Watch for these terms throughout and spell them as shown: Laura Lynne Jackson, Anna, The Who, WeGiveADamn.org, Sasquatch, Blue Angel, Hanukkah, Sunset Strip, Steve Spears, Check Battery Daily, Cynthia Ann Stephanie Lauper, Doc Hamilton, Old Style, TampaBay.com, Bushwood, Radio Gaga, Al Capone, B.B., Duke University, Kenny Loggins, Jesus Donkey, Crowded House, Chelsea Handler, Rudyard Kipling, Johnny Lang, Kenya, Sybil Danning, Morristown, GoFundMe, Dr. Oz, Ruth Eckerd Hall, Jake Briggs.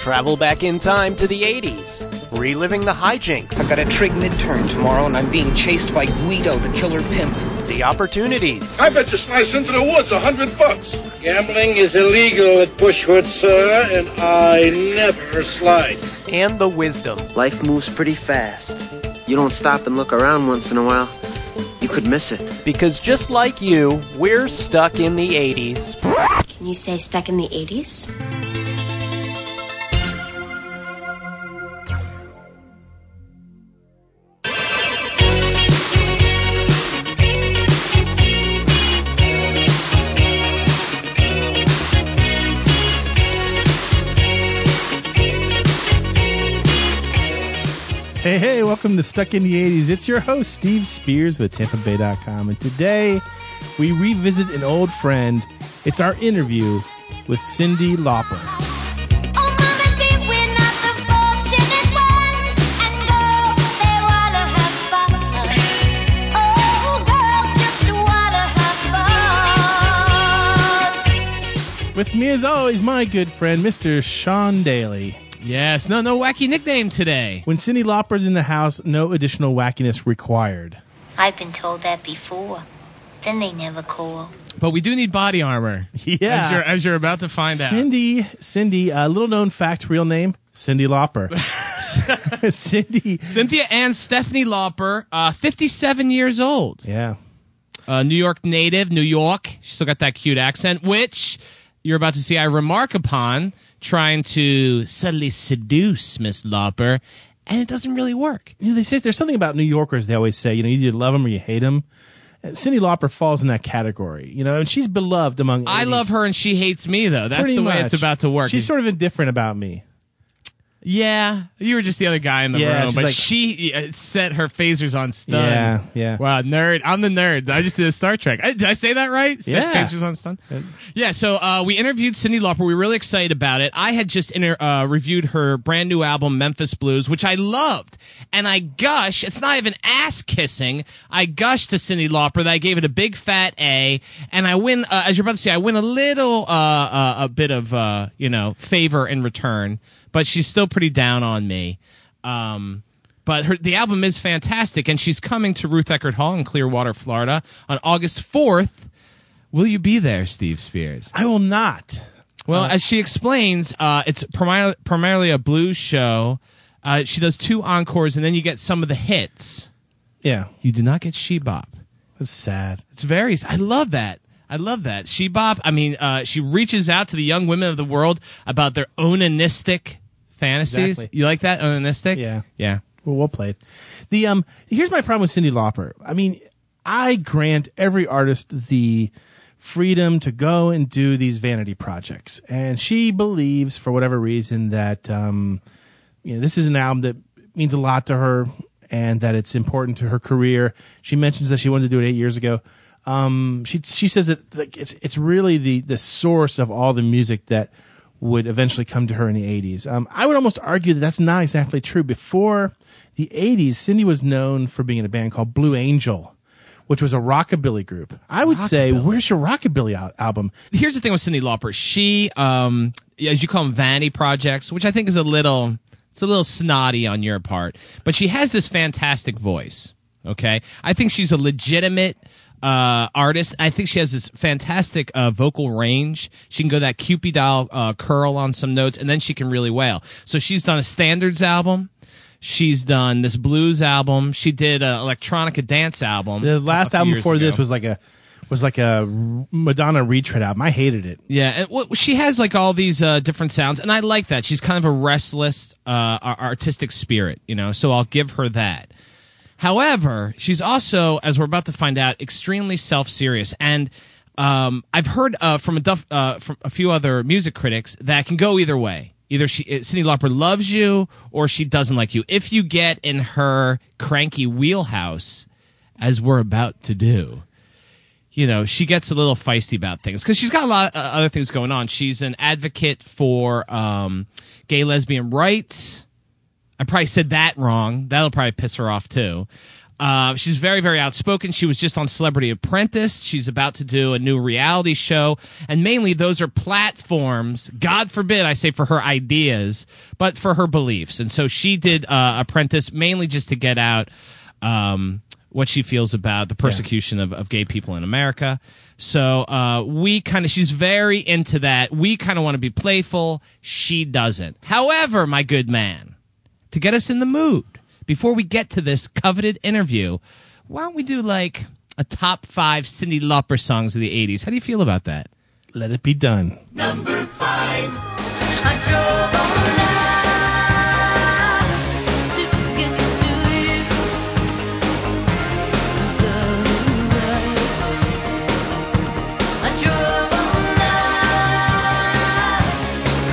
Travel back in time to the 80s, reliving the hijinks. I've got a trig midterm tomorrow, and I'm being chased by Guido, the killer pimp. The opportunities. I bet you slice into the woods $100. Gambling is illegal at Bushwood, sir, and I never slice. And the wisdom. Life moves pretty fast. You don't stop and look around once in a while, you could miss it. Because just like you, we're stuck in the 80s. Can you say stuck in the 80s? Hey, welcome to Stuck in the 80s. It's your host, Steve Spears with TampaBay.com. And today, we revisit an old friend. It's our interview with Cindy Lauper. With me, as always, my good friend, Mr. Sean Daly. Yes, no wacky nickname today. When Cindy Lauper's in the house, no additional wackiness required. I've been told that before. Then they never call. But we do need body armor. Yeah. As you're about to find out. Cindy, little known fact, real name, Cindy Lauper. Cynthia Ann Stephanie Lauper, 57 years old. Yeah. New York native, New York. She's still got that cute accent, which you're about to see I remark upon, trying to subtly seduce Miss Lauper, and it doesn't really work. You know, they say there's something about New Yorkers. They always say, you know, you either love them or you hate them. Cindy Lauper falls in that category, you know, and she's beloved among. I love her, and she hates me though. That's pretty the way much. It's about to work. She's sort of indifferent about me. Yeah, you were just the other guy in the room, but like, she set her phasers on stun. Yeah. Wow, nerd. I'm the nerd. I just did a Star Trek. Did I say that right? Set phasers on stun. Yeah, so we interviewed Cindy Lauper. We were really excited about it. I had just reviewed her brand new album, Memphis Blues, which I loved. And I gush. It's not even ass-kissing. I gush to Cindy Lauper that I gave it a big fat A. And I win, as you're about to see, I win a little a bit of, favor in return. But she's still pretty down on me. But the album is fantastic, and she's coming to Ruth Eckerd Hall in Clearwater, Florida on August 4th. Will you be there, Steve Spears? I will not. Well, as she explains, it's primarily a blues show. She does two encores, and then you get some of the hits. Yeah. You do not get She-Bop. That's sad. It's very sad. I love that. She-Bop, she reaches out to the young women of the world about their onanistic fantasies. Exactly. You like that? Onanistic? Yeah. Well played. Here's my problem with Cindy Lauper. I mean, I grant every artist the freedom to go and do these vanity projects. And she believes, for whatever reason, that this is an album that means a lot to her and that it's important to her career. She mentions that she wanted to do it 8 years ago. She says that like, it's really the source of all the music that would eventually come to her in the 80s. I would almost argue that that's not exactly true. Before the 80s, Cindy was known for being in a band called Blue Angel, which was a rockabilly group. I would say, where's your rockabilly album? Here's the thing with Cindy Lauper. She, as you call them, vanity projects, which I think is a little snotty on your part. But she has this fantastic voice, okay? I think she's a legitimate artist. I think she has this fantastic vocal range. She can go that Cupid doll curl on some notes, and then she can really wail. So she's done a standards album. She's done this blues album. She did an electronica dance album. The last album before this was like a Madonna retread album. I hated it. Yeah, and she has like all these different sounds, and I like that. She's kind of a restless artistic spirit, you know. So I'll give her that. However, she's also, as we're about to find out, extremely self-serious. And I've heard from a few other music critics that can go either way. Either Cindy Lauper loves you or she doesn't like you. If you get in her cranky wheelhouse, as we're about to do, you know, she gets a little feisty about things because she's got a lot of other things going on. She's an advocate for gay, lesbian rights. I probably said that wrong. That'll probably piss her off, too. She's very, very outspoken. She was just on Celebrity Apprentice. She's about to do a new reality show. And mainly those are platforms, God forbid I say for her ideas, but for her beliefs. And so she did Apprentice mainly just to get out what she feels about the persecution of gay people in America. So she's very into that. We kind of want to be playful. She doesn't. However, my good man, to get us in the mood, before we get to this coveted interview, why don't we do like a top 5 Cyndi Lauper songs of the 80s? How do you feel about that? Let it be done. Number 5, I drove all night to get to you. I drove all night,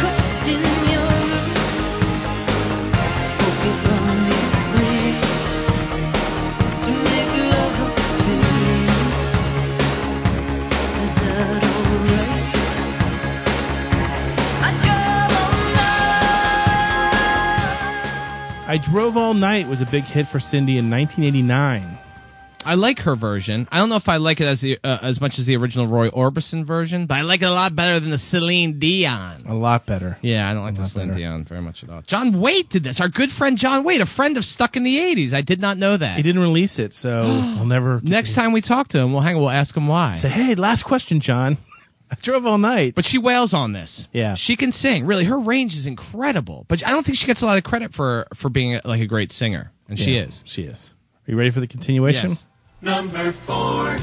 cooked in your room, cooking from you. I Drove All Night was a big hit for Cyndi in 1989. I like her version. I don't know if I like it as much as the original Roy Orbison version, but I like it a lot better than the Celine Dion. A lot better. Yeah, I don't like the Celine Dion very much at all. John Waite did this. Our good friend John Waite, a friend of Stuck in the 80s. I did not know that. He didn't release it, so I'll never... Next time we talk to him, we'll ask him why. Say, hey, last question, John. I drove all night. But she wails on this. Yeah. She can sing. Really, her range is incredible. But I don't think she gets a lot of credit for being a great singer. And she is. She is. Are you ready for the continuation? Yes. Number 4.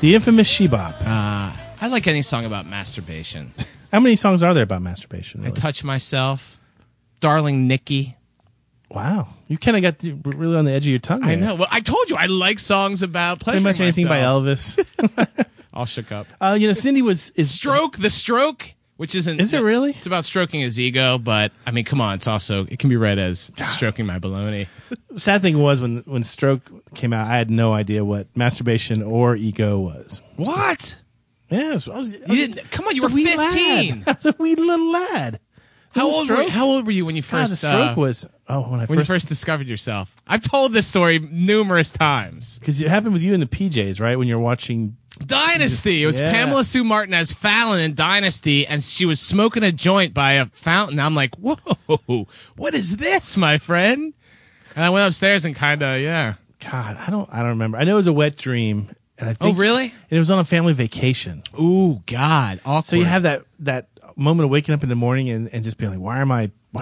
The infamous She-Bop. I like any song about masturbation. How many songs are there about masturbation? Really? I Touch Myself, Darling Nikki. Wow. You kind of got really on the edge of your tongue there. I know. Well, I told you, I like songs about pleasuring myself. Pretty much anything by Elvis. All shook up. Cyndi is... The Stroke, which isn't... Is it really? It's about stroking his ego, but, I mean, come on, it's also... It can be read as stroking my baloney. Sad thing was when Stroke came out, I had no idea what masturbation or ego was. What? Yeah, you were 15. I was a wee little lad. How old were you when you first? God, the Stroke was when you first discovered yourself. I've told this story numerous times because it happened with you in the PJs, right? When you're watching Dynasty, it was Pamela Sue Martin as Fallon in Dynasty, and she was smoking a joint by a fountain. I'm like, whoa, what is this, my friend? And I went upstairs and kind of, God, I don't remember. I know it was a wet dream. And I think, it was on a family vacation. Ooh, God, awkward. So you have that moment of waking up in the morning and just being like, why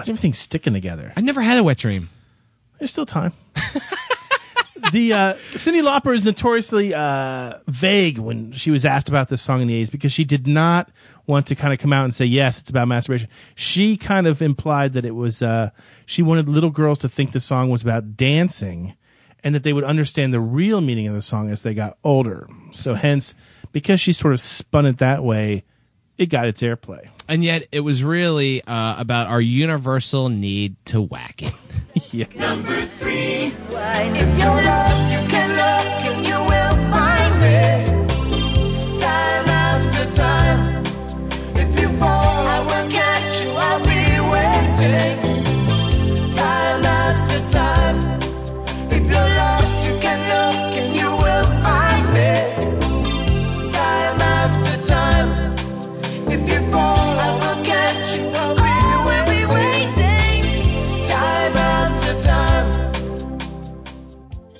is everything sticking together? I never had a wet dream. There's still time. The Cyndi Lauper is notoriously vague when she was asked about this song in the 80s because she did not want to kind of come out and say, yes, it's about masturbation. She kind of implied that it was, she wanted little girls to think the song was about dancing and that they would understand the real meaning of the song as they got older. So hence, because she sort of spun it that way, it got its airplay. And yet it was really about our universal need to whack it. Yeah. Number 3. Why, if you're lost, you can look and you will find me. Time after time. If you fall, I will catch you. I'll be waiting. Time after time. If you're lost, you can look and you will find me. Time after time. If you fall, I will catch you. I'll be waiting. Time after time.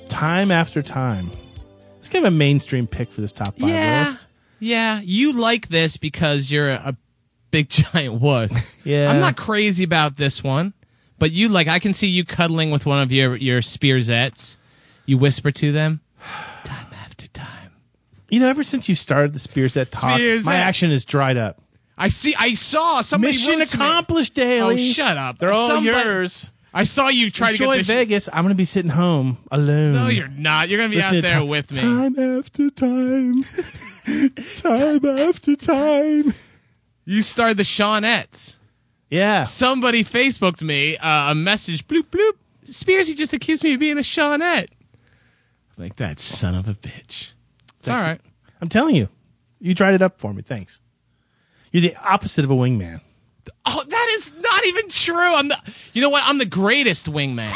Time after time. It's kind of a mainstream pick for this top 5 list. Yeah, you like this because you're a big giant wuss. Yeah. I'm not crazy about this one, but you I can see you cuddling with one of your Spearsettes. You whisper to them. Time after time. You know, ever since you started the Spearsette talk, my action is dried up. I saw somebody. Mission accomplished, Daly. Oh, shut up. They're all yours. I saw you try to get Vegas. I'm going to be sitting home alone. No, you're not. You're going to be out there with me. Time after time. Time after time. You starred the Seanettes. Yeah. Somebody Facebooked me a message. Bloop, bloop. Spears, he just accused me of being a Seanette. Like, that son of a bitch. It's all right. I'm telling you. You dried it up for me. Thanks. You're the opposite of a wingman. Oh, that is not even true. You know what? I'm the greatest wingman.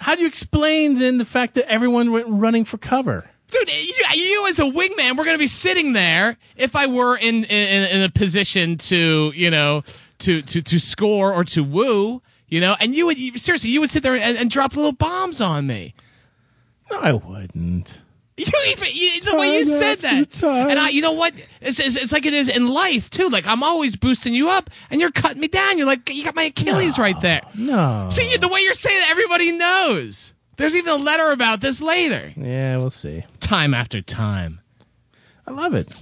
How do you explain, then, the fact that everyone went running for cover? Dude, you as a wingman, we're going to be sitting there if I were in a position to, you know, to score or to woo, you know, and you would sit there and drop little bombs on me. No, I wouldn't. The way you said that. Time. And you know what? It's like it is in life, too. Like, I'm always boosting you up, and you're cutting me down. You're like, you got my Achilles right there. No. See, the way you're saying it, everybody knows. There's even a letter about this later. Yeah, we'll see. Time after time. I love it.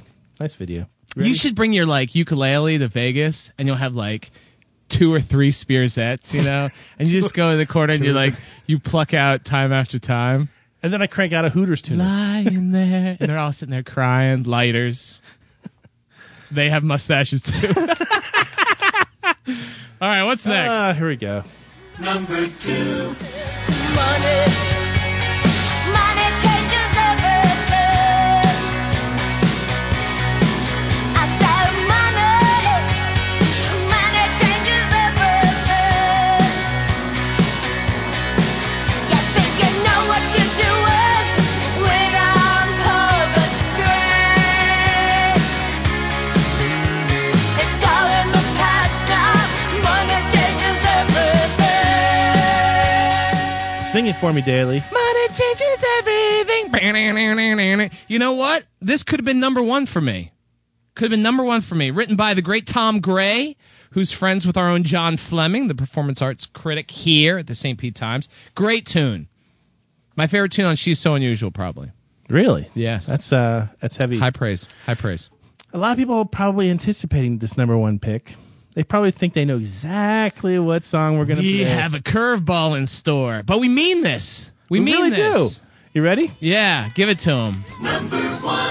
Nice video. Ready? You should bring your, like, ukulele to Vegas, and you'll have, like, 2 or 3 Spearsettes, you know? And you just go in the corner, and you're like, you pluck out Time After Time. And then I crank out a Hooters tune. Lying there. And they're all sitting there crying. Lighters. They have mustaches, too. All right, what's next? Here we go. Number 2. Money changes everything. I said money changes everything. You think you know what you're doing when I'm pulled the strings. It's all in the past now. Money changes everything. Sing it for me, Daly. Money changes everything. You know what? This could have been number 1 for me. Written by the great Tom Gray, who's friends with our own John Fleming, the performance arts critic here at the St. Pete Times. Great tune. My favorite tune on She's So Unusual, probably. Really? Yes. That's heavy. High praise. A lot of people are probably anticipating this number 1 pick. They probably think they know exactly what song we're going to play. We have a curveball in store, but we mean this. We really do. You ready? Yeah, give it to him. Number 1.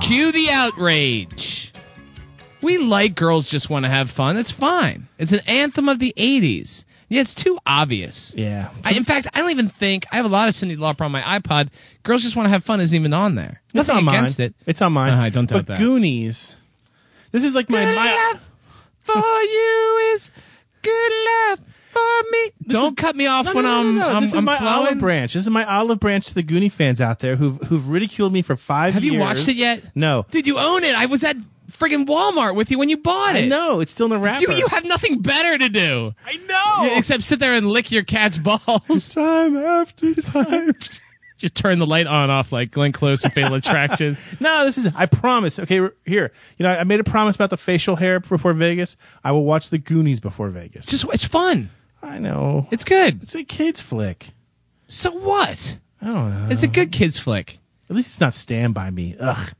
Cue the outrage. We like girls just want to have fun. It's fine. It's an anthem of the 80s. Yeah, it's too obvious. Yeah. In fact, I don't even think... I have a lot of Cyndi Lauper on my iPod. Girls Just Want to Have Fun isn't even on there. Nothing against it. It's on mine. I don't doubt that. But Goonies... This is like my... Good love for you is good love for me. Don't cut me off when I'm flowing. This is my olive branch. This is my olive branch to the Goonie fans out there who've ridiculed me for 5 years. Have you watched it yet? No. Dude, you own it. I was at friggin' Walmart with you when you bought it. No, it's still in the wrapper. You have nothing better to do. I know. Yeah, except sit there and lick your cat's balls. Time after time. Just turn the light on and off like Glenn Close in Fatal Attraction. No, this is... I promise. Okay, here. You know, I made a promise about the facial hair before Vegas. I will watch the Goonies before Vegas. It's fun. I know. It's good. It's a kid's flick. So what? I don't know. It's a good kid's flick. At least it's not Stand By Me. Ugh.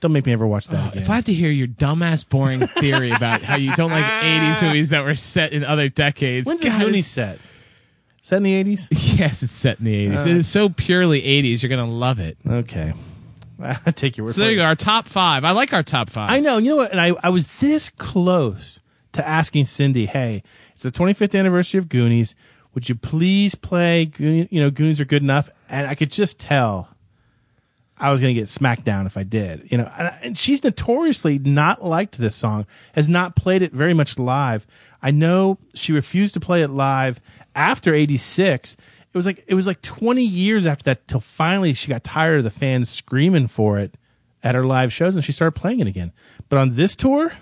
Don't make me ever watch that again. If I have to hear your dumbass, boring theory about how you don't like 80s movies that were set in other decades. When's the Goonies set? Set in the 80s? Yes, it's set in the 80s. It is so purely 80s, you're going to love it. Okay. I'll take your word for it. So there you go, our top 5. I like our top 5. I know. You know what? And I was this close to asking Cyndi, hey, it's the 25th anniversary of Goonies. Would you please play Goonies Are Good Enough? And I could just tell I was going to get smacked down if I did. You know, and she's notoriously not liked this song, has not played it very much live. I know she refused to play it live after 86. It was like 20 years after that till finally she got tired of the fans screaming for it at her live shows and she started playing it again. But on this tour,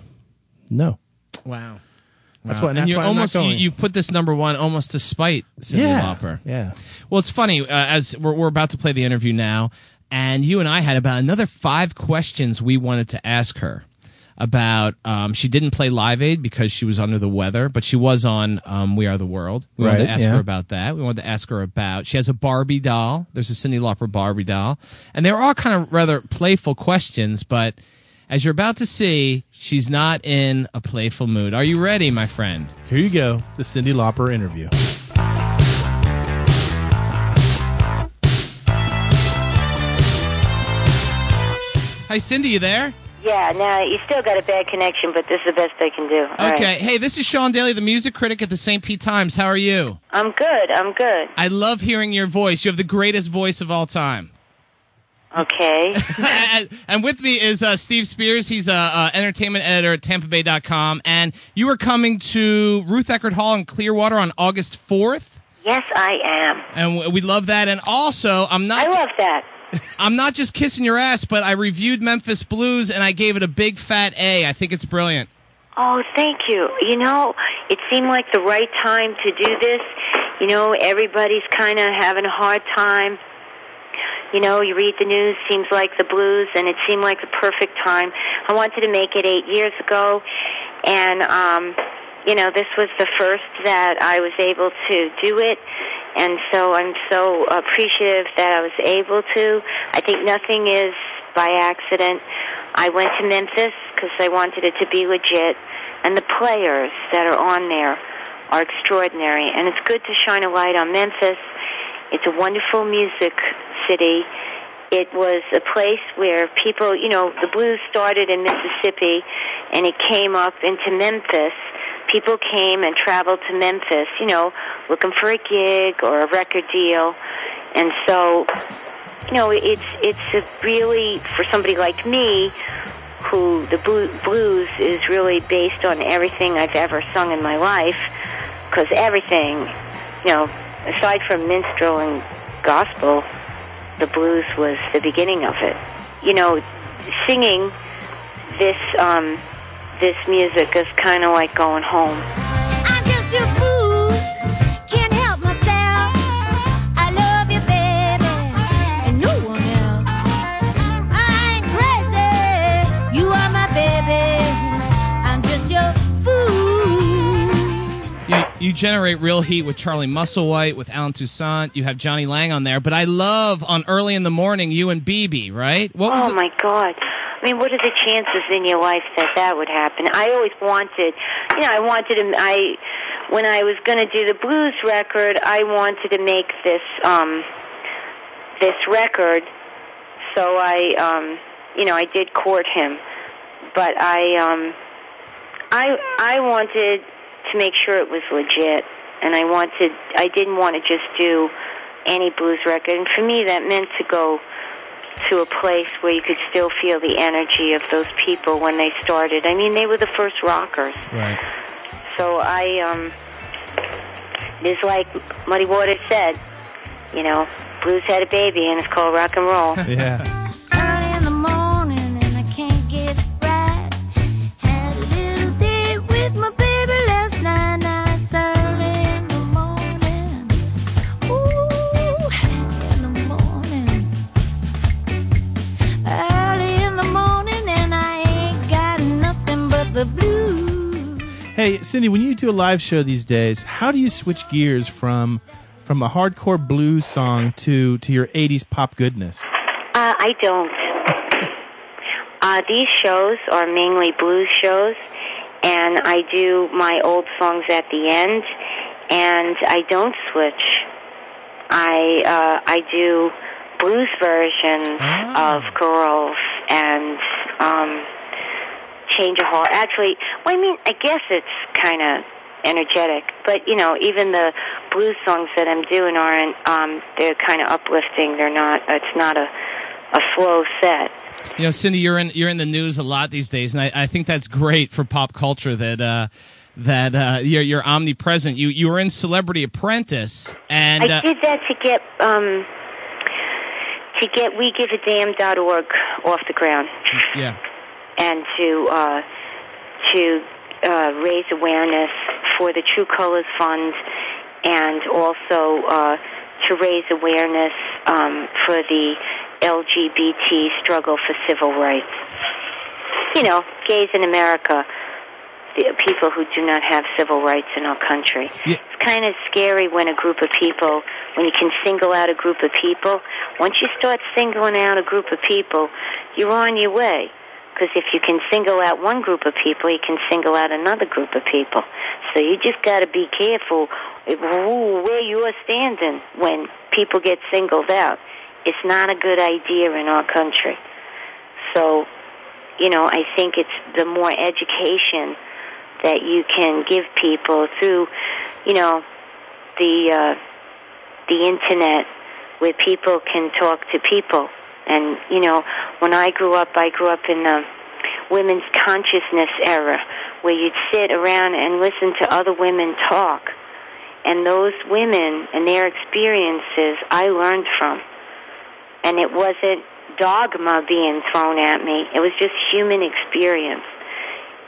no. Wow. That's what, and you've put this number 1 almost to spite Cyndi Lauper. Yeah. Well, it's funny, as we're about to play the interview now, And you and I had about another 5 questions we wanted to ask her about. She didn't play Live Aid because she was under the weather, but she was on We Are the World. We wanted to ask her about that. We wanted to ask her about, she has a Barbie doll. There's a Cyndi Lauper Barbie doll. And they're all kind of rather playful questions, but as you're about to see, she's not in a playful mood. Are you ready, my friend? Here you go, the Cyndi Lauper interview. Hi, Cyndi, you there? Yeah, now you still got a bad connection, but this is the best I can do. All okay. Right. Hey, this is Sean Daly, the music critic at the St. Pete Times. How are you? I'm good. I'm good. I love hearing your voice. You have the greatest voice of all time. Okay. And with me is Steve Spears. He's an entertainment editor at TampaBay.com. And you are coming to Ruth Eckerd Hall in Clearwater on August 4th? Yes, I am. And we love that. And also, I love that. I'm not just kissing your ass, but I reviewed Memphis Blues, and I gave it a big fat A. I think it's brilliant. Oh, thank you. You know, it seemed like the right time to do this. You know, everybody's kind of having a hard time. You know, you read the news, seems like the blues, and it seemed like the perfect time. I wanted to make it 8 years ago, and, you know, this was the first that I was able to do it. And so I'm so appreciative that I was able to. I think nothing is by accident. I went to Memphis because I wanted it to be legit. And the players that are on there are extraordinary. And it's good to shine a light on Memphis. It's a wonderful music city. It was a place where people, you know, the blues started in Mississippi and it came up into Memphis. People came and traveled to Memphis, you know, looking for a gig or a record deal. And so, you know, it's really, for somebody like me, who the blues is really based on everything I've ever sung in my life, because everything, you know, aside from minstrel and gospel, the blues was the beginning of it. You know, singing this... this music is kind of like going home. I'm just your fool, can't help myself. I love you, baby, and no one else. I ain't crazy, you are my baby. I'm just your fool. You generate real heat with Charlie Musselwhite, with Alan Toussaint. You have Johnny Lang on there, but I love on Early in the Morning, you and B.B., right? What was my God. I mean, what are the chances in your life that that would happen? I always wanted, you know, when I was going to do the blues record, I wanted to make this, this record. So I did court him, but I wanted to make sure it was legit, and I didn't want to just do any blues record. And for me, that meant to go to a place where you could still feel the energy of those people when they started. I mean, they were the first rockers. Right. So it's like Muddy Waters said, you know, blues had a baby and it's called rock and roll. Yeah. Hey, Cyndi, when you do a live show these days, how do you switch gears from a hardcore blues song to your 80s pop goodness? I don't. These shows are mainly blues shows, and I do my old songs at the end, and I don't switch. I do blues versions of Girls and... Change of Heart. Actually, well, I mean, I guess it's kind of energetic, but, you know, even the blues songs that I'm doing aren't, they're kind of uplifting. They're not, it's not a slow set. You know, Cyndi, you're in the news a lot these days, and I think that's great for pop culture that you're omnipresent. You were in Celebrity Apprentice, and... I did that to get WeGiveADamn.org off the ground. Yeah. And to raise awareness for the True Colors Fund, and also to raise awareness for the LGBT struggle for civil rights. You know, gays in America, the people who do not have civil rights in our country. Yeah. It's kind of scary when a group of people, when you can single out a group of people. Once you start singling out a group of people, you're on your way. Because if you can single out one group of people, you can single out another group of people. So you just got to be careful where you're standing when people get singled out. It's not a good idea in our country. So, you know, I think it's the more education that you can give people through, you know, the Internet, where people can talk to people. And, you know, when I grew up in the women's consciousness era, where you'd sit around and listen to other women talk. And those women and their experiences I learned from. And it wasn't dogma being thrown at me. It was just human experience.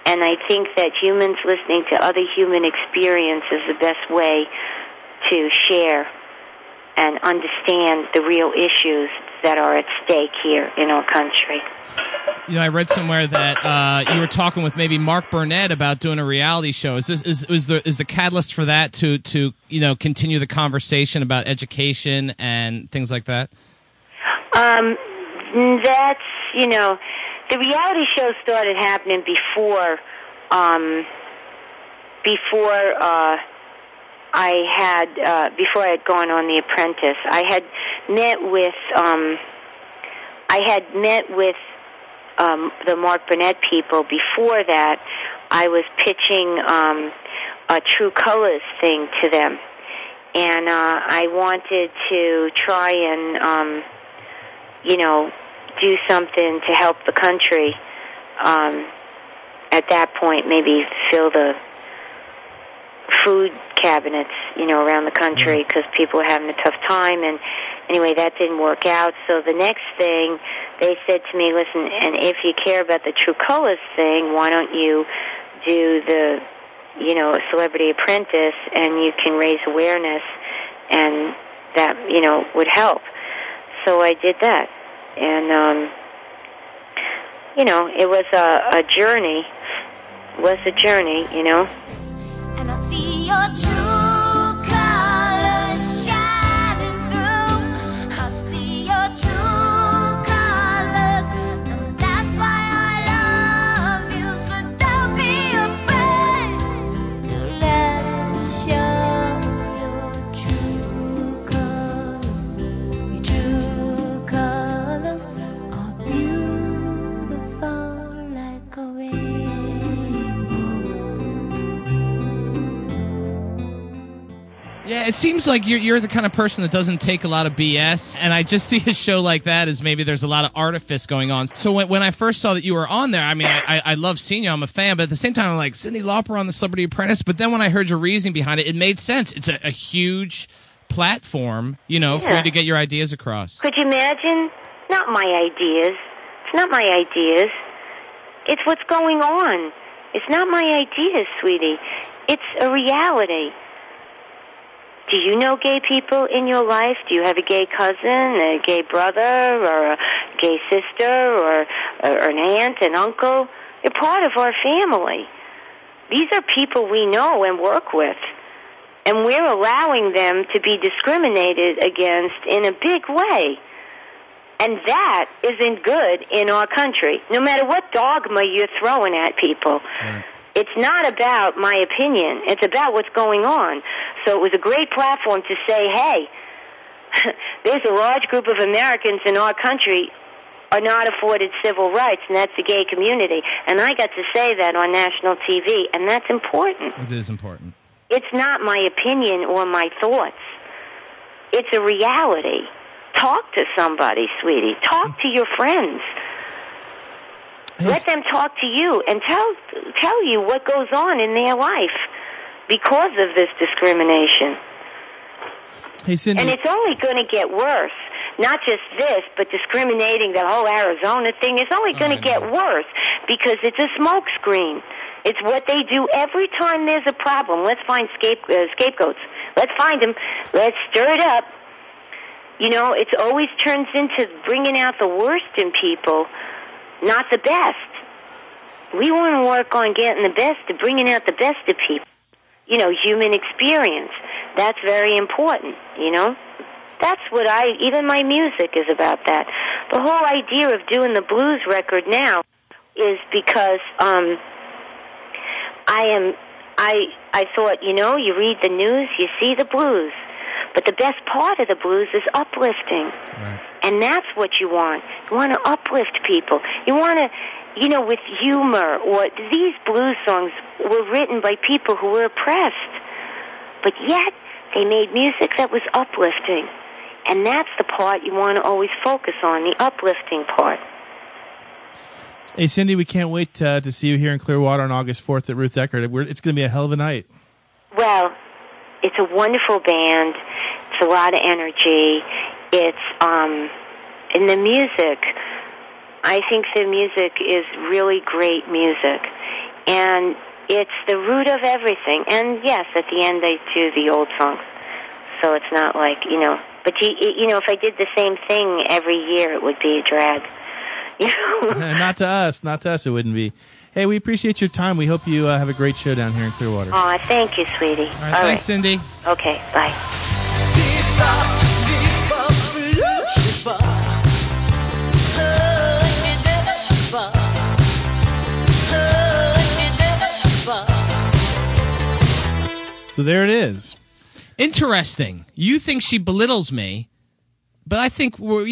And I think that humans listening to other human experience is the best way to share and understand the real issues that are at stake here in our country. You know, I read somewhere that you were talking with maybe Mark Burnett about doing a reality show. Is the catalyst for that to you know, continue the conversation about education and things like that? That's, you know, the reality show started happening before I had gone on The Apprentice. I had met with the Mark Burnett people. Before that, I was pitching a True Colors thing to them, and I wanted to try and you know, do something to help the country. At that point, maybe fill the food cabinets, you know, around the country, because people were having a tough time. And anyway, that didn't work out. So the next thing, they said to me, listen, and if you care about the True Colors thing, why don't you do the, you know, Celebrity Apprentice, and you can raise awareness, and that, you know, would help. So I did that. And, you know, it was a journey. It was a journey, you know. And I see your true colors shining through. I see your true colors, and that's why I love you. So don't be afraid to let us show your true colors. Your true colors are beautiful like a rainbow. Yeah, it seems like you're the kind of person that doesn't take a lot of BS, and I just see a show like that as maybe there's a lot of artifice going on. So when I first saw that you were on there, I mean, I love seeing you. I'm a fan, but at the same time, I'm like, Cindy Lauper on The Celebrity Apprentice? But then when I heard your reasoning behind it, it made sense. It's a huge platform, you know, for you to get your ideas across. Could you imagine? Not my ideas. It's not my ideas. It's what's going on. It's not my ideas, sweetie. It's a reality. Do you know gay people in your life? Do you have a gay cousin, a gay brother, or a gay sister, or an aunt, an uncle? You're part of our family. These are people we know and work with, and we're allowing them to be discriminated against in a big way. And that isn't good in our country, no matter what dogma you're throwing at people. Mm. It's not about my opinion. It's about what's going on. So it was a great platform to say, hey, there's a large group of Americans in our country are not afforded civil rights, and that's the gay community. And I got to say that on national TV, and that's important. It is important. It's not my opinion or my thoughts. It's a reality. Talk to somebody, sweetie. Talk to your friends. Let them talk to you and tell you what goes on in their life because of this discrimination. Hey, Cindy. And it's only going to get worse. Not just this, but discriminating, the whole Arizona thing, it's only going to get worse because it's a smokescreen. It's what they do every time there's a problem. Let's find scapegoats. Let's find them. Let's stir it up. You know, it always turns into bringing out the worst in people, not the best. We want to work on getting the best and bringing out the best of people. You know, human experience. That's very important, you know. That's what even my music is about that. The whole idea of doing the blues record now is because I thought, you know, you read the news, you see the blues. But the best part of the blues is uplifting. Right. And that's what you want. You want to uplift people. You want to, you know, with humor, or these blues songs were written by people who were oppressed. But yet, they made music that was uplifting. And that's the part you want to always focus on, the uplifting part. Hey, Cindy, we can't wait to see you here in Clearwater on August 4th at Ruth Eckerd. It's going to be a hell of a night. Well, it's a wonderful band. It's a lot of energy. It's and the music. I think the music is really great music, and it's the root of everything. And yes, at the end they do the old songs, so it's not like, you know. But you know, if I did the same thing every year, it would be a drag. You know? Not to us, it wouldn't be. Hey, we appreciate your time. We hope you have a great show down here in Clearwater. Oh, thank you, sweetie. All right, thanks, Cindy. Okay, bye. So there it is. Interesting. You think she belittles me? But I think we're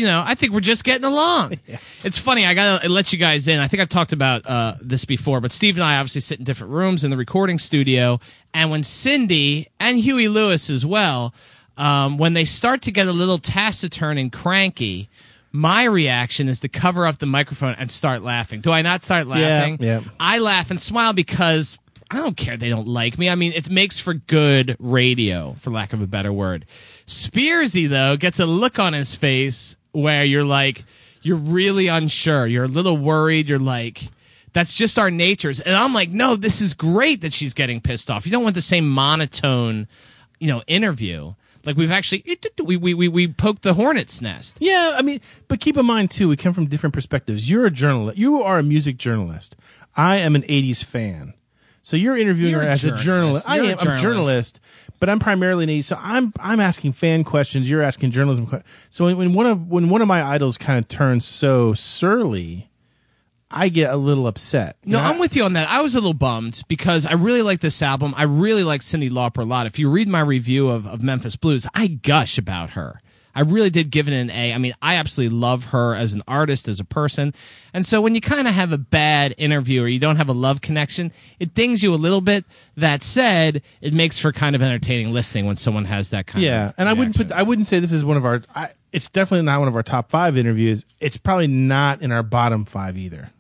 just getting along. Yeah. It's funny. I gotta let you guys in. I think I've talked about this before, but Steve and I obviously sit in different rooms in the recording studio. And when Cindy and Huey Lewis as well, when they start to get a little taciturn and cranky, my reaction is to cover up the microphone and start laughing. Do I not start laughing? Yeah. I laugh and smile because I don't care they don't like me. I mean, it makes for good radio, for lack of a better word. Spearsy, though, gets a look on his face where you're like, you're really unsure. You're a little worried. You're like, that's just our natures. And I'm like, no, this is great that she's getting pissed off. You don't want the same monotone, you know, interview. Like, we've actually, we poked the hornet's nest. Yeah, I mean, but keep in mind, too, we come from different perspectives. You're a journalist. You are a music journalist. I am an 80s fan. So you're interviewing her as a journalist. I am. I'm a journalist, but I'm primarily an 80s. So I'm asking fan questions. You're asking journalism questions. So when one of my idols kind of turns so surly, I get a little upset. No, I'm with you on that. I was a little bummed because I really like this album. I really like Cyndi Lauper a lot. If you read my review of Memphis Blues, I gush about her. I really did give it an A. I mean, I absolutely love her as an artist, as a person. And so when you kind of have a bad interview or you don't have a love connection, it dings you a little bit. That said, it makes for kind of entertaining listening when someone has that kind of reaction. And I wouldn't say this is one of our... it's definitely not one of our top five interviews. It's probably not in our bottom five either.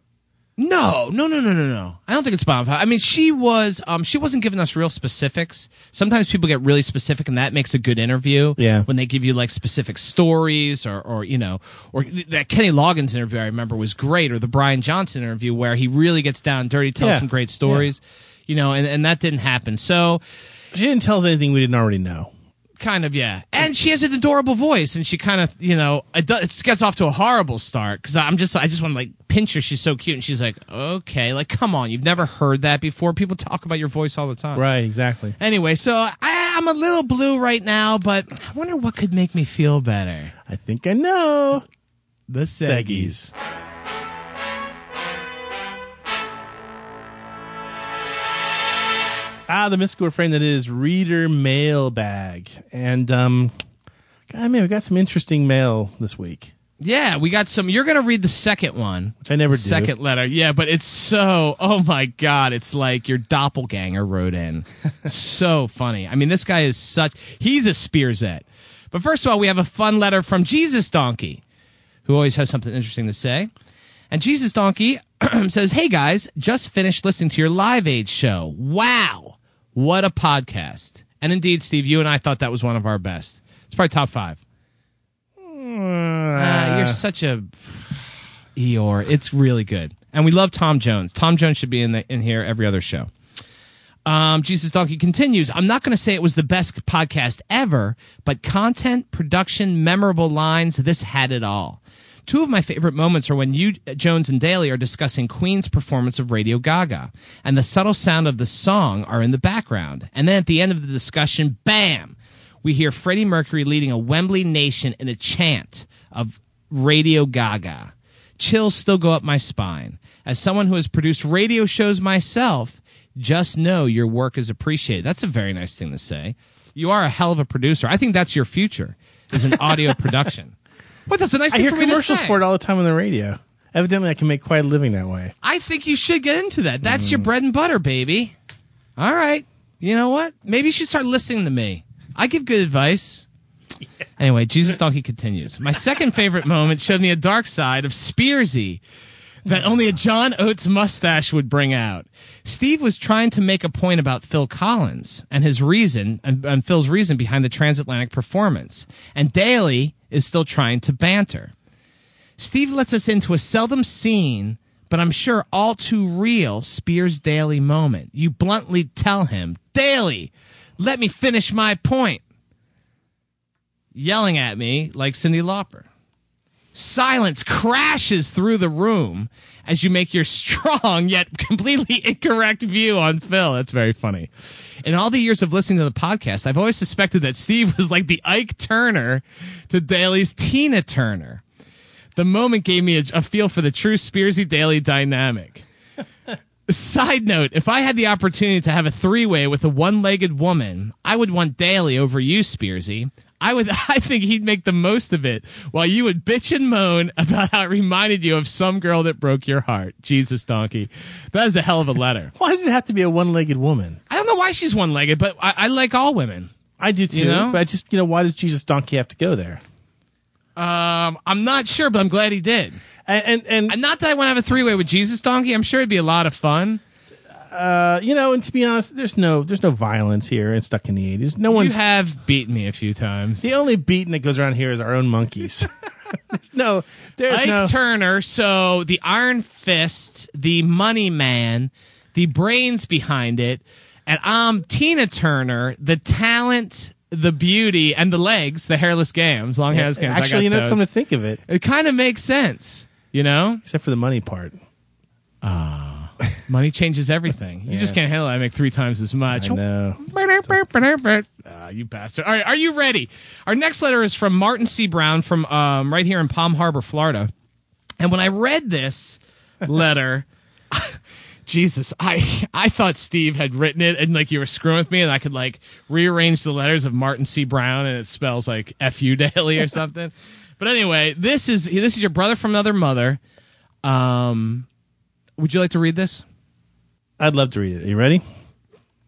No. I don't think it's bottom five. I mean, she wasn't giving us real specifics. Sometimes people get really specific, and that makes a good interview. Yeah. When they give you like specific stories, or that Kenny Loggins interview I remember was great, or the Brian Johnson interview where he really gets down and dirty, tells some great stories, you know, and that didn't happen. So she didn't tell us anything we didn't already know. Kind of, yeah. And she has an adorable voice, and she kind of, you know, it gets off to a horrible start because I just want to like pinch her. She's so cute, and she's like, okay, like come on, you've never heard that before. People talk about your voice all the time, right? Exactly. Anyway, so I'm a little blue right now, but I wonder what could make me feel better. I think I know. The Seggies. The mystical refrain that is Reader Mailbag. And, I mean, we got some interesting mail this week. Yeah, we got some. You're going to read the second one. Which I never do. Second letter. Yeah, but it's so, oh my God, it's like your doppelganger wrote in. So funny. I mean, this guy is he's a Spearsette. But first of all, we have a fun letter from Jesus Donkey, who always has something interesting to say. And Jesus Donkey says, hey guys, just finished listening to your Live Aid show. Wow. What a podcast. And indeed, Steve, you and I thought that was one of our best. It's probably top five. You're such a Eeyore. It's really good. And we love Tom Jones. Tom Jones should be in here every other show. Jesus Donkey continues, I'm not going to say it was the best podcast ever, but content, production, memorable lines, this had it all. Two of my favorite moments are when you, Jones, and Daly are discussing Queen's performance of Radio Gaga, and the subtle sound of the song are in the background. And then at the end of the discussion, bam, we hear Freddie Mercury leading a Wembley nation in a chant of Radio Gaga. Chills still go up my spine. As someone who has produced radio shows myself, just know your work is appreciated. That's a very nice thing to say. You are a hell of a producer. I think that's your future, is an audio production. What? That's a nice thing for me to say. I hear commercials for it all the time on the radio. Evidently, I can make quite a living that way. I think you should get into that. That's your bread and butter, baby. All right. You know what? Maybe you should start listening to me. I give good advice. Yeah. Anyway, Jesus Donkey continues. My second favorite moment showed me a dark side of Spearsy that only a John Oates mustache would bring out. Steve was trying to make a point about Phil Collins and his reason, and Phil's reason behind the transatlantic performance. And Daly is still trying to banter. Steve lets us into a seldom seen, but I'm sure all too real, Spears Daly moment. You bluntly tell him, Daly, let me finish my point. Yelling at me like Cindy Lauper. Silence crashes through the room as you make your strong yet completely incorrect view on Phil. That's very funny. In all the years of listening to the podcast, I've always suspected that Steve was like the Ike Turner to Daly's Tina Turner. The moment gave me a feel for the true Spearsy-Daly dynamic. Side note, if I had the opportunity to have a three-way with a one-legged woman, I would want Daly over you, Spearsy. I think he'd make the most of it while you would bitch and moan about how it reminded you of some girl that broke your heart. Jesus Donkey. That is a hell of a letter. Why does it have to be a one-legged woman? I don't know why she's one-legged, but I like all women. I do too, you know? But I just, why does Jesus Donkey have to go there? I'm not sure, but I'm glad he did. And not that I want to have a three-way with Jesus Donkey. I'm sure it'd be a lot of fun. And to be honest, there's no violence here in Stuck in the 80s. No one. You have beaten me a few times. The only beating that goes around here is our own monkeys. Ike Turner, so the Iron Fist, the Money Man, the brains behind it, and I'm Tina Turner, the talent, the beauty, and the legs, the hairless gams, long hairless gams. Actually, come to think of it. It kind of makes sense, Except for the money part. Money changes everything. You just can't handle it. I make three times as much. I know. You bastard. All right, are you ready? Our next letter is from Martin C. Brown from right here in Palm Harbor, Florida. And when I read this letter, Jesus, I thought Steve had written it and you were screwing with me and I could rearrange the letters of Martin C. Brown and it spells like F.U. Daily or something. But anyway, this is your brother from another mother. Would you like to read this? I'd love to read it. Are you ready?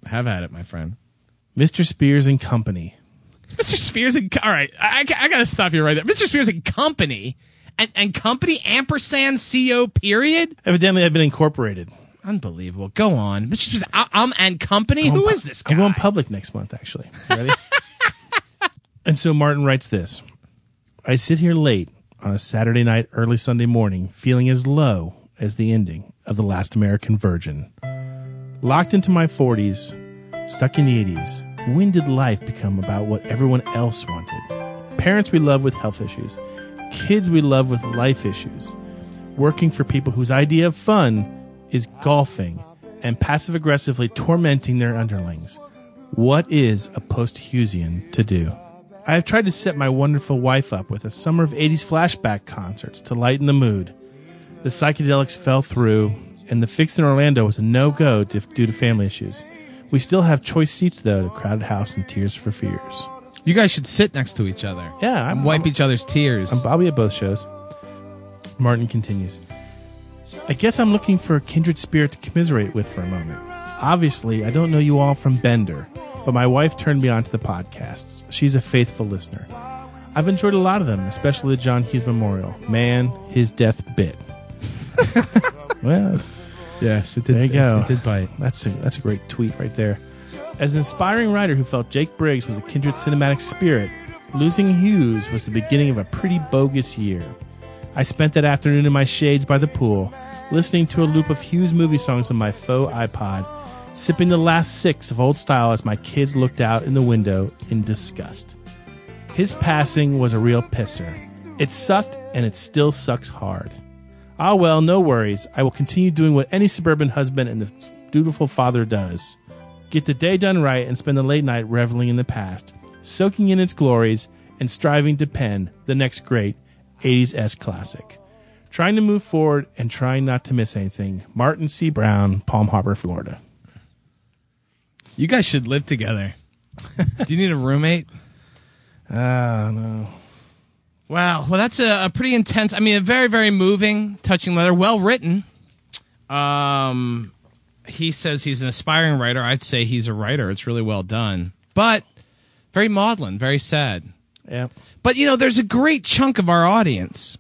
Have at it, my friend. Mr. Spears and Company. Mr. Spears and... All right. I got to stop you right there. Mr. Spears and Company? And Company? Ampersand CO period? Evidently, I've been incorporated. Unbelievable. Go on. Mr. Spears, and Company? Who is this guy? I'm going public next month, actually. You ready? And so Martin writes this. I sit here late on a Saturday night, early Sunday morning, feeling as low as the ending of The Last American Virgin. Locked into my 40s, stuck in the 80s, when did life become about what everyone else wanted? Parents we love with health issues, kids we love with life issues, working for people whose idea of fun is golfing and passive-aggressively tormenting their underlings. What is a post-Hughesian to do? I have tried to set my wonderful wife up with a summer of 80s flashback concerts to lighten the mood. The psychedelics fell through, and the fix in Orlando was a no-go due to family issues. We still have choice seats, though, to Crowded House and Tears for Fears. You guys should sit next to each other. Yeah. And wipe each other's tears. I'll be at both shows. Martin continues. I guess I'm looking for a kindred spirit to commiserate with for a moment. Obviously, I don't know you all from Bender, but my wife turned me on to the podcasts. She's a faithful listener. I've enjoyed a lot of them, especially the John Hughes Memorial. Man, his death bit. Well, yes, it did. There you go. It did bite. That's a great tweet right there. As an inspiring writer who felt Jake Briggs was a kindred cinematic spirit, losing Hughes was the beginning of a pretty bogus year. I spent that afternoon in my shades by the pool, listening to a loop of Hughes movie songs on my faux iPod, sipping the last six of Old Style as my kids looked out in the window in disgust. His passing was a real pisser. It sucked, and it still sucks hard. Ah well, no worries. I will continue doing what any suburban husband and the dutiful father does. Get the day done right and spend the late night reveling in the past, soaking in its glories, and striving to pen the next great 80s S classic. Trying to move forward and trying not to miss anything. Martin C. Brown, Palm Harbor, Florida. You guys should live together. Do you need a roommate? No. Wow. Well, that's a pretty intense, a very, very moving, touching letter. Well written. He says he's an aspiring writer. I'd say he's a writer. It's really well done. But very maudlin, very sad. Yeah. But, there's a great chunk of our audience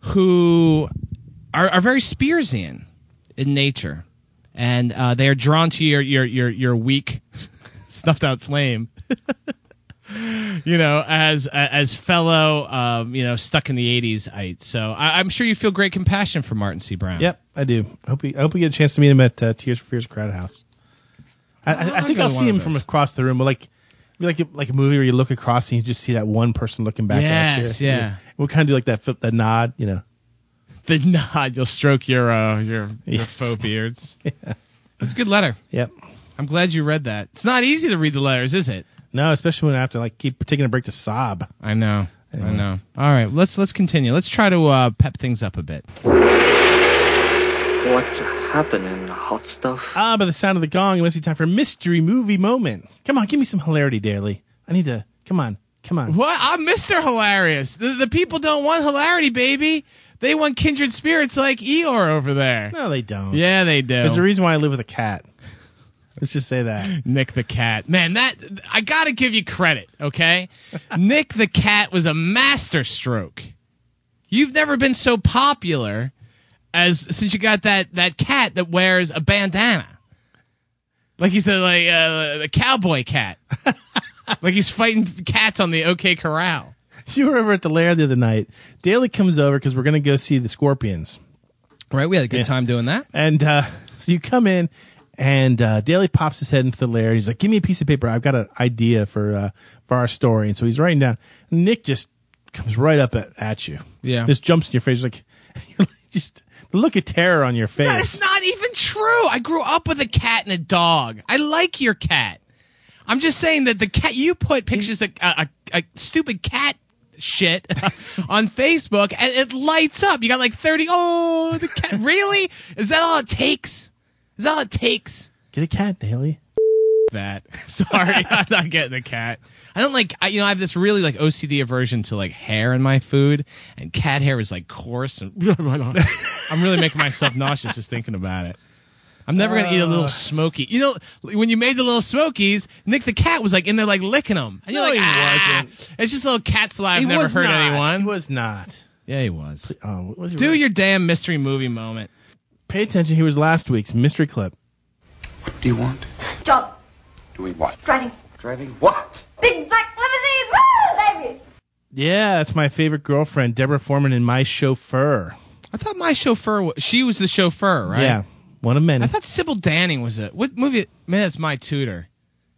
who are very Spearsian in nature. And they are drawn to your weak, snuffed out flame. As fellow, stuck in the 80s-ites. So I'm sure you feel great compassion for Martin C. Brown. Yep, I do. I hope we get a chance to meet him at Tears for Fears, Crowded House. I think I'll see him from across the room. Like a movie where you look across and you just see that one person looking back at you. Yes, yeah. We'll kind of do like that nod, The nod. You'll stroke your faux beards. Yeah. It's a good letter. Yep. I'm glad you read that. It's not easy to read the letters, is it? No, especially when I have to keep taking a break to sob. I know. Anyway. I know. All right, let's continue. Let's try to pep things up a bit. What's happening, hot stuff? By the sound of the gong, it must be time for Mystery Movie Moment. Come on, give me some hilarity, Daly. I need to... Come on. What? I'm Mr. Hilarious. The people don't want hilarity, baby. They want kindred spirits like Eeyore over there. No, they don't. Yeah, they do. There's a reason why I live with a cat. Let's just say that. Nick the Cat. Man, I got to give you credit, okay? Nick the Cat was a masterstroke. You've never been so popular as since you got that cat that wears a bandana. Like he's a cowboy cat. Like he's fighting cats on the OK Corral. You were over at the Lair the other night. Daly comes over because we're going to go see the Scorpions. Right, we had a good time doing that. And so you come in. And Daly pops his head into the Lair. He's like, give me a piece of paper. I've got an idea for our story. And so he's writing down. Nick just comes right up at you. Yeah. Just jumps in your face. You're like just the look of terror on your face. That's not even true. I grew up with a cat and a dog. I like your cat. I'm just saying that the cat, you put pictures of a stupid cat shit on Facebook, and it lights up. You got like 30. Oh, the cat. Really? Is that all it takes? Is all it takes. Get a cat, Daly. That. Sorry, I'm not getting a cat. I don't like, I have this really like OCD aversion to like hair in my food, and cat hair is like coarse. And I'm really making myself nauseous just thinking about it. I'm never going to eat a little smoky. When you made the little smokies, Nick the Cat was like in there like licking them. And you're like, he wasn't. It's just a little cat slide. I've never hurt anyone. He was not. Yeah, he was. Oh, was he? Do really? Your damn mystery movie moment. Pay attention, here was last week's mystery clip. What do you want? Job. Doing what? Driving. Driving what? Big black limousine! Woo, baby! Yeah, that's my favorite girlfriend, Deborah Foreman in My Chauffeur. I thought My Chauffeur she was the chauffeur, right? Yeah, one of many. I thought Sybil Danning was it. What movie? Man, that's My Tutor.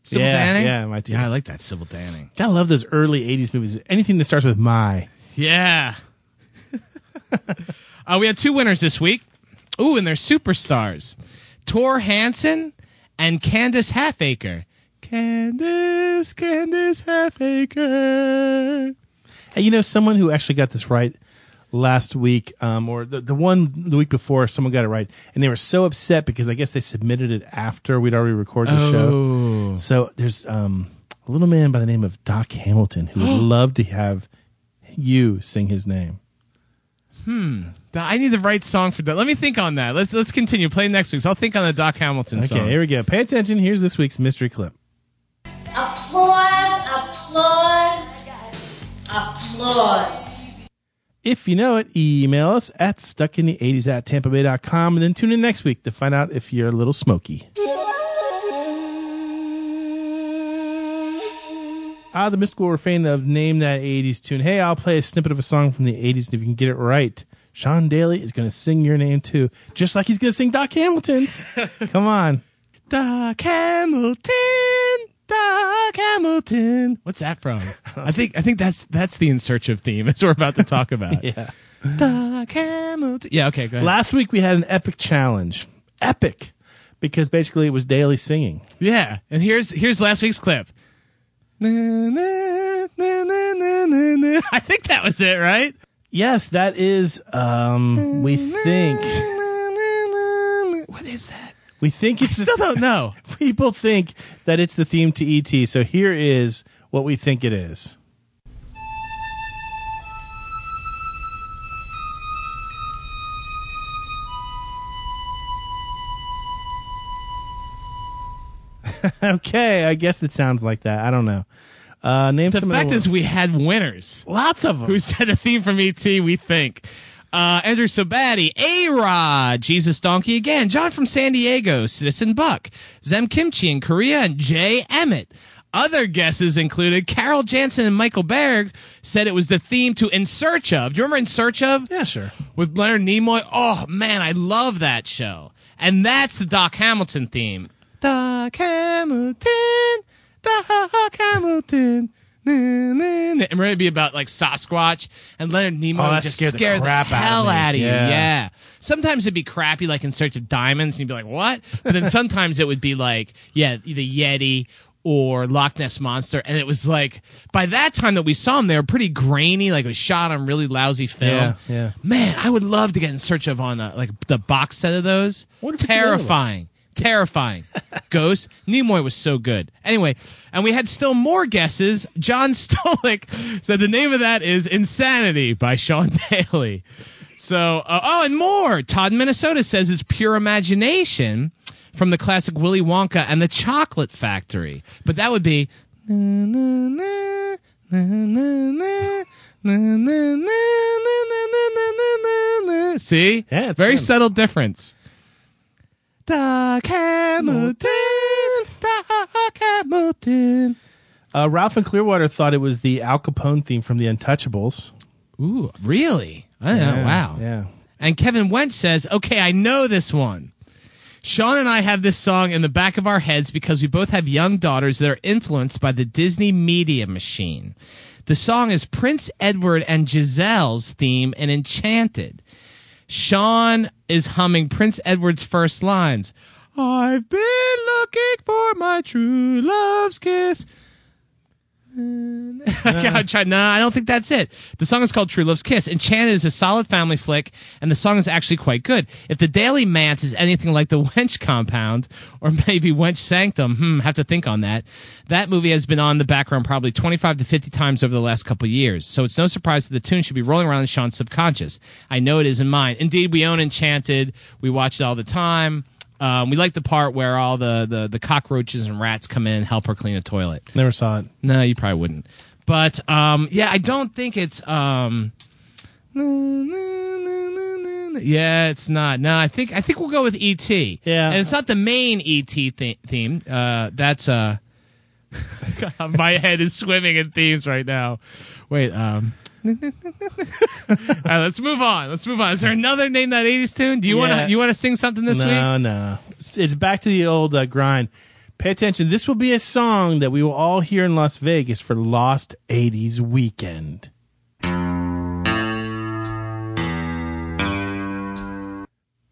Sybil Danning? Yeah, My Tutor. Yeah, I like that Sybil Danning. Gotta love those early 80s movies. Anything that starts with My. Yeah. We had two winners this week. Ooh, and they're superstars. Tor Hansen and Candace Halfacre. Candace Halfacre. Hey, someone who actually got this right last week, or the one the week before, someone got it right, and they were so upset because I guess they submitted it after we'd already recorded the show. So there's a little man by the name of Doc Hamilton who would love to have you sing his name. I need the right song for that. Let me think on that. Let's continue. Play next week's. I'll think on the Doc Hamilton song. Okay, here we go. Pay attention. Here's this week's mystery clip. Applause, applause, applause. If you know it, email us at stuckinthe80s at TampaBay.com, and then tune in next week to find out if you're a little smoky. The mystical refrain of Name That 80s Tune. Hey, I'll play a snippet of a song from the 80s, and if you can get it right, Sean Daly is going to sing your name, too, just like he's going to sing Doc Hamilton's. Come on. Doc Hamilton, Doc Hamilton. What's that from? I think that's the In Search Of theme, as we're about to talk about. Yeah. Doc Hamilton. Yeah, okay, go ahead. Last week we had an epic challenge. Epic. Because basically it was Daly singing. Yeah. And here's last week's clip. Na, na, na, na, na, na, na. I think that was it, right? Yes, that is, we think. What is that? We think it's. I still don't know. People think that it's the theme to E.T., so here is what we think it is. Okay, I guess it sounds like that. I don't know. The fact is we had winners. Lots of them. Who said a theme from E.T., we think. Andrew Sabati, A-Rod, Jesus Donkey again, John from San Diego, Citizen Buck, Zem Kimchi in Korea, and Jay Emmett. Other guesses included Carol Jansen and Michael Berg said it was the theme to In Search Of. Do you remember In Search Of? Yeah, sure. With Leonard Nimoy. Oh, man, I love that show. And that's the Doc Hamilton theme. Doc Hamilton, Doc Hamilton. And we're going to be about like Sasquatch and Leonard Nimoy just scared the hell out of you. Yeah. Sometimes it'd be crappy, like In Search Of Diamonds, and you'd be like, what? But then sometimes it would be like, yeah, either Yeti or Loch Ness Monster. And it was like, by that time that we saw them, they were pretty grainy, like it was shot on really lousy film. Yeah. Man, I would love to get In Search Of on the box set of those. Terrifying. Ghost. Nimoy was so good. Anyway, and we had still more guesses. John Stolick said the name of that is Insanity by Sean Daly. So, and more. Todd in Minnesota says it's Pure Imagination from the classic Willy Wonka and the Chocolate Factory. But that would be... See? Yeah, very subtle difference. Doc Hamilton, Doc Hamilton. Ralph in Clearwater thought it was the Al Capone theme from The Untouchables. Ooh, really? I don't know. Wow. Yeah. And Kevin Wench says, okay, I know this one. Sean and I have this song in the back of our heads because we both have young daughters that are influenced by the Disney media machine. The song is Prince Edward and Giselle's theme in Enchanted. Sean is humming Prince Edward's first lines. I've been looking for my true love's kiss. I don't think that's it. The song is called True Love's Kiss. Enchanted is a solid family flick, and the song is actually quite good. If the Daily Mance is anything like the Wench Compound, or maybe Wench Sanctum, have to think on that. That movie has been on the background probably 25 to 50 times over the last couple of years, so it's no surprise that the tune should be rolling around in Sean's subconscious. I know it is in mine. Indeed, we own Enchanted. We watch it all the time. We like the part where all the cockroaches and rats come in and help her clean a toilet. Never saw it. No, you probably wouldn't. But, I don't think it's... Yeah, it's not. No, I think we'll go with E.T. Yeah. And it's not the main E.T. theme. That's... My head is swimming in themes right now. Wait, All right, let's move on. Is there another name that 80s tune? Do you want to sing something this week? No. It's back to the old grind. Pay attention. This will be a song that we will all hear in Las Vegas for Lost 80s Weekend.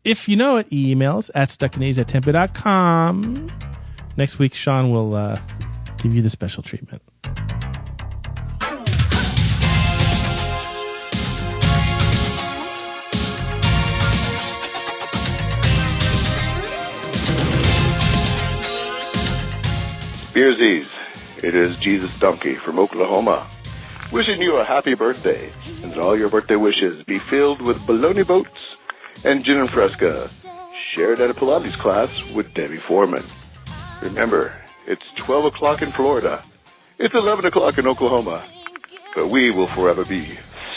If you know it, email us at stuckinays@tampaBay.com. Next week, Sean will give you the special treatment. Dearsies, it is Jesus Donkey from Oklahoma, wishing you a happy birthday, and that all your birthday wishes be filled with bologna boats and gin and fresca, shared at a Pilates class with Debbie Foreman. Remember, it's 12 o'clock in Florida, it's 11 o'clock in Oklahoma, but we will forever be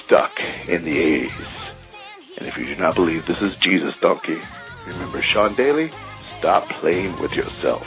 stuck in the 80s. And if you do not believe this is Jesus Donkey, remember Sean Daly, stop playing with yourself.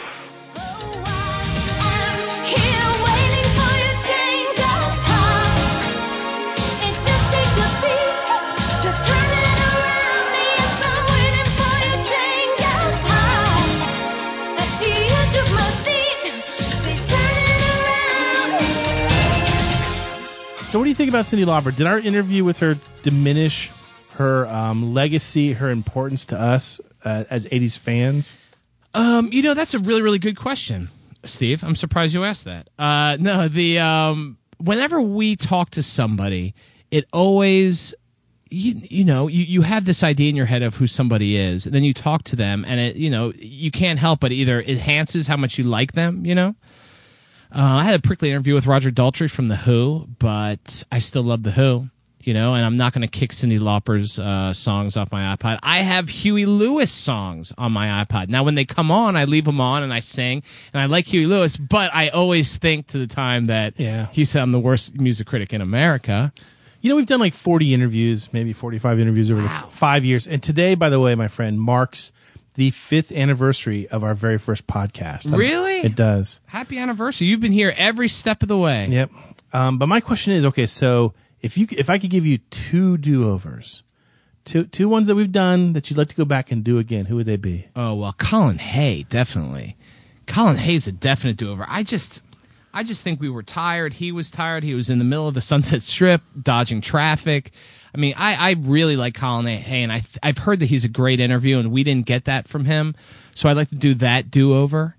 think about Cyndi Lauper? Did our interview with her diminish her legacy, her importance to us as 80s fans? You know, that's a really, really good question, Steve. I'm surprised you asked that. No, the whenever we talk to somebody, it always... You know, you have this idea in your head of who somebody is, and then you talk to them, and it, you know, you can't help but either enhances how much you like them, you know? I had a prickly interview with Roger Daltrey from The Who, but I still love The Who, you know, and I'm not going to kick Cyndi Lauper's songs off my iPod. I have Huey Lewis songs on my iPod. Now, when they come on, I leave them on, and I sing, and I like Huey Lewis, but I always think to the time that he said, I'm the worst music critic in America. You know, we've done like 40 interviews, maybe 45 interviews over the 5 years. And today, by the way, my friend, marks the 5th anniversary of our very first podcast. Really? It does. Happy anniversary. You've been here every step of the way. Yep. But my question is, okay, so if I could give you two do-overs, two ones that we've done that you'd like to go back and do again, who would they be? Oh, well, Colin Hay, definitely. Colin Hay's a definite do-over. I just think we were tired. He was tired. He was in the middle of the Sunset Strip, dodging traffic. I mean, I really like Colin Hay, and I've heard that he's a great interview, and we didn't get that from him. So I'd like to do that do-over.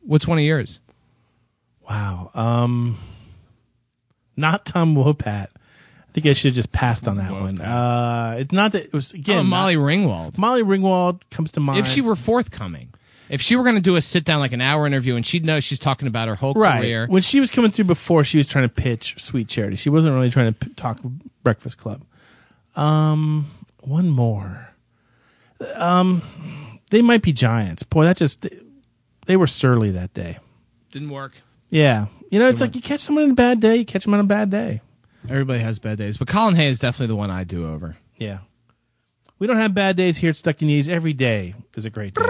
What's one of yours? Wow. Not Tom Wopat. I think I should have just passed on that one. It's not that it was, again. Oh, Molly Ringwald. Molly Ringwald comes to mind. If she were forthcoming. If she were going to do a sit-down, like an hour interview, and she'd know she's talking about her whole career. When she was coming through before, she was trying to pitch Sweet Charity. She wasn't really trying to talk Breakfast Club. One more. They might be giants. Boy, that just... They were surly that day. Didn't work. Yeah. You know, it's like you catch someone on a bad day, you catch them on a bad day. Everybody has bad days. But Colin Hay is definitely the one I do over. Yeah. We don't have bad days here at Stuck in the 80s. Every day is a great day.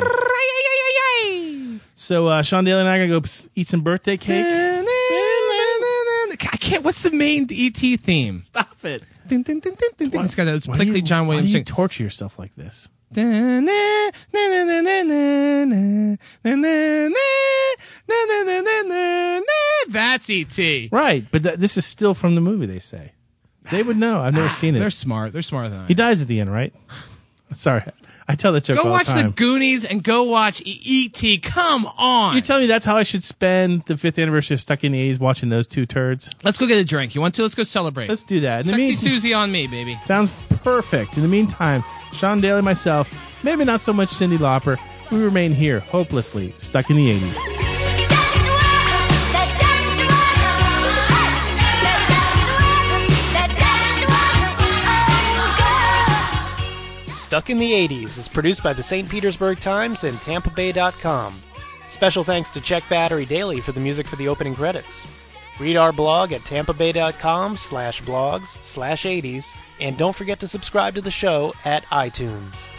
So Sean Daly and I are going to go eat some birthday cake. I can't. What's the main E.T. theme? Stop it. It's got those prickly John Williams. Why do you torture yourself like this? That's E.T. Right, but this is still from the movie, they say. They would know. I've never seen it. They're smart. They're smarter than I am. He dies at the end, right? Sorry. I tell that joke all the time. Go watch The Goonies and go watch E.T. Come on. You're telling me that's how I should spend the 5th anniversary of Stuck in the 80s watching those two turds? Let's go get a drink. You want to? Let's go celebrate. Let's do that. Sexy Susie on me, baby. Sounds perfect. In the meantime, Sean Daly, myself, maybe not so much Cyndi Lauper, we remain here, hopelessly, stuck in the 80s. Stuck in the 80s is produced by the St. Petersburg Times and TampaBay.com. Special thanks to Check Battery Daily for the music for the opening credits. Read our blog at TampaBay.com/blogs/80s, and don't forget to subscribe to the show at iTunes.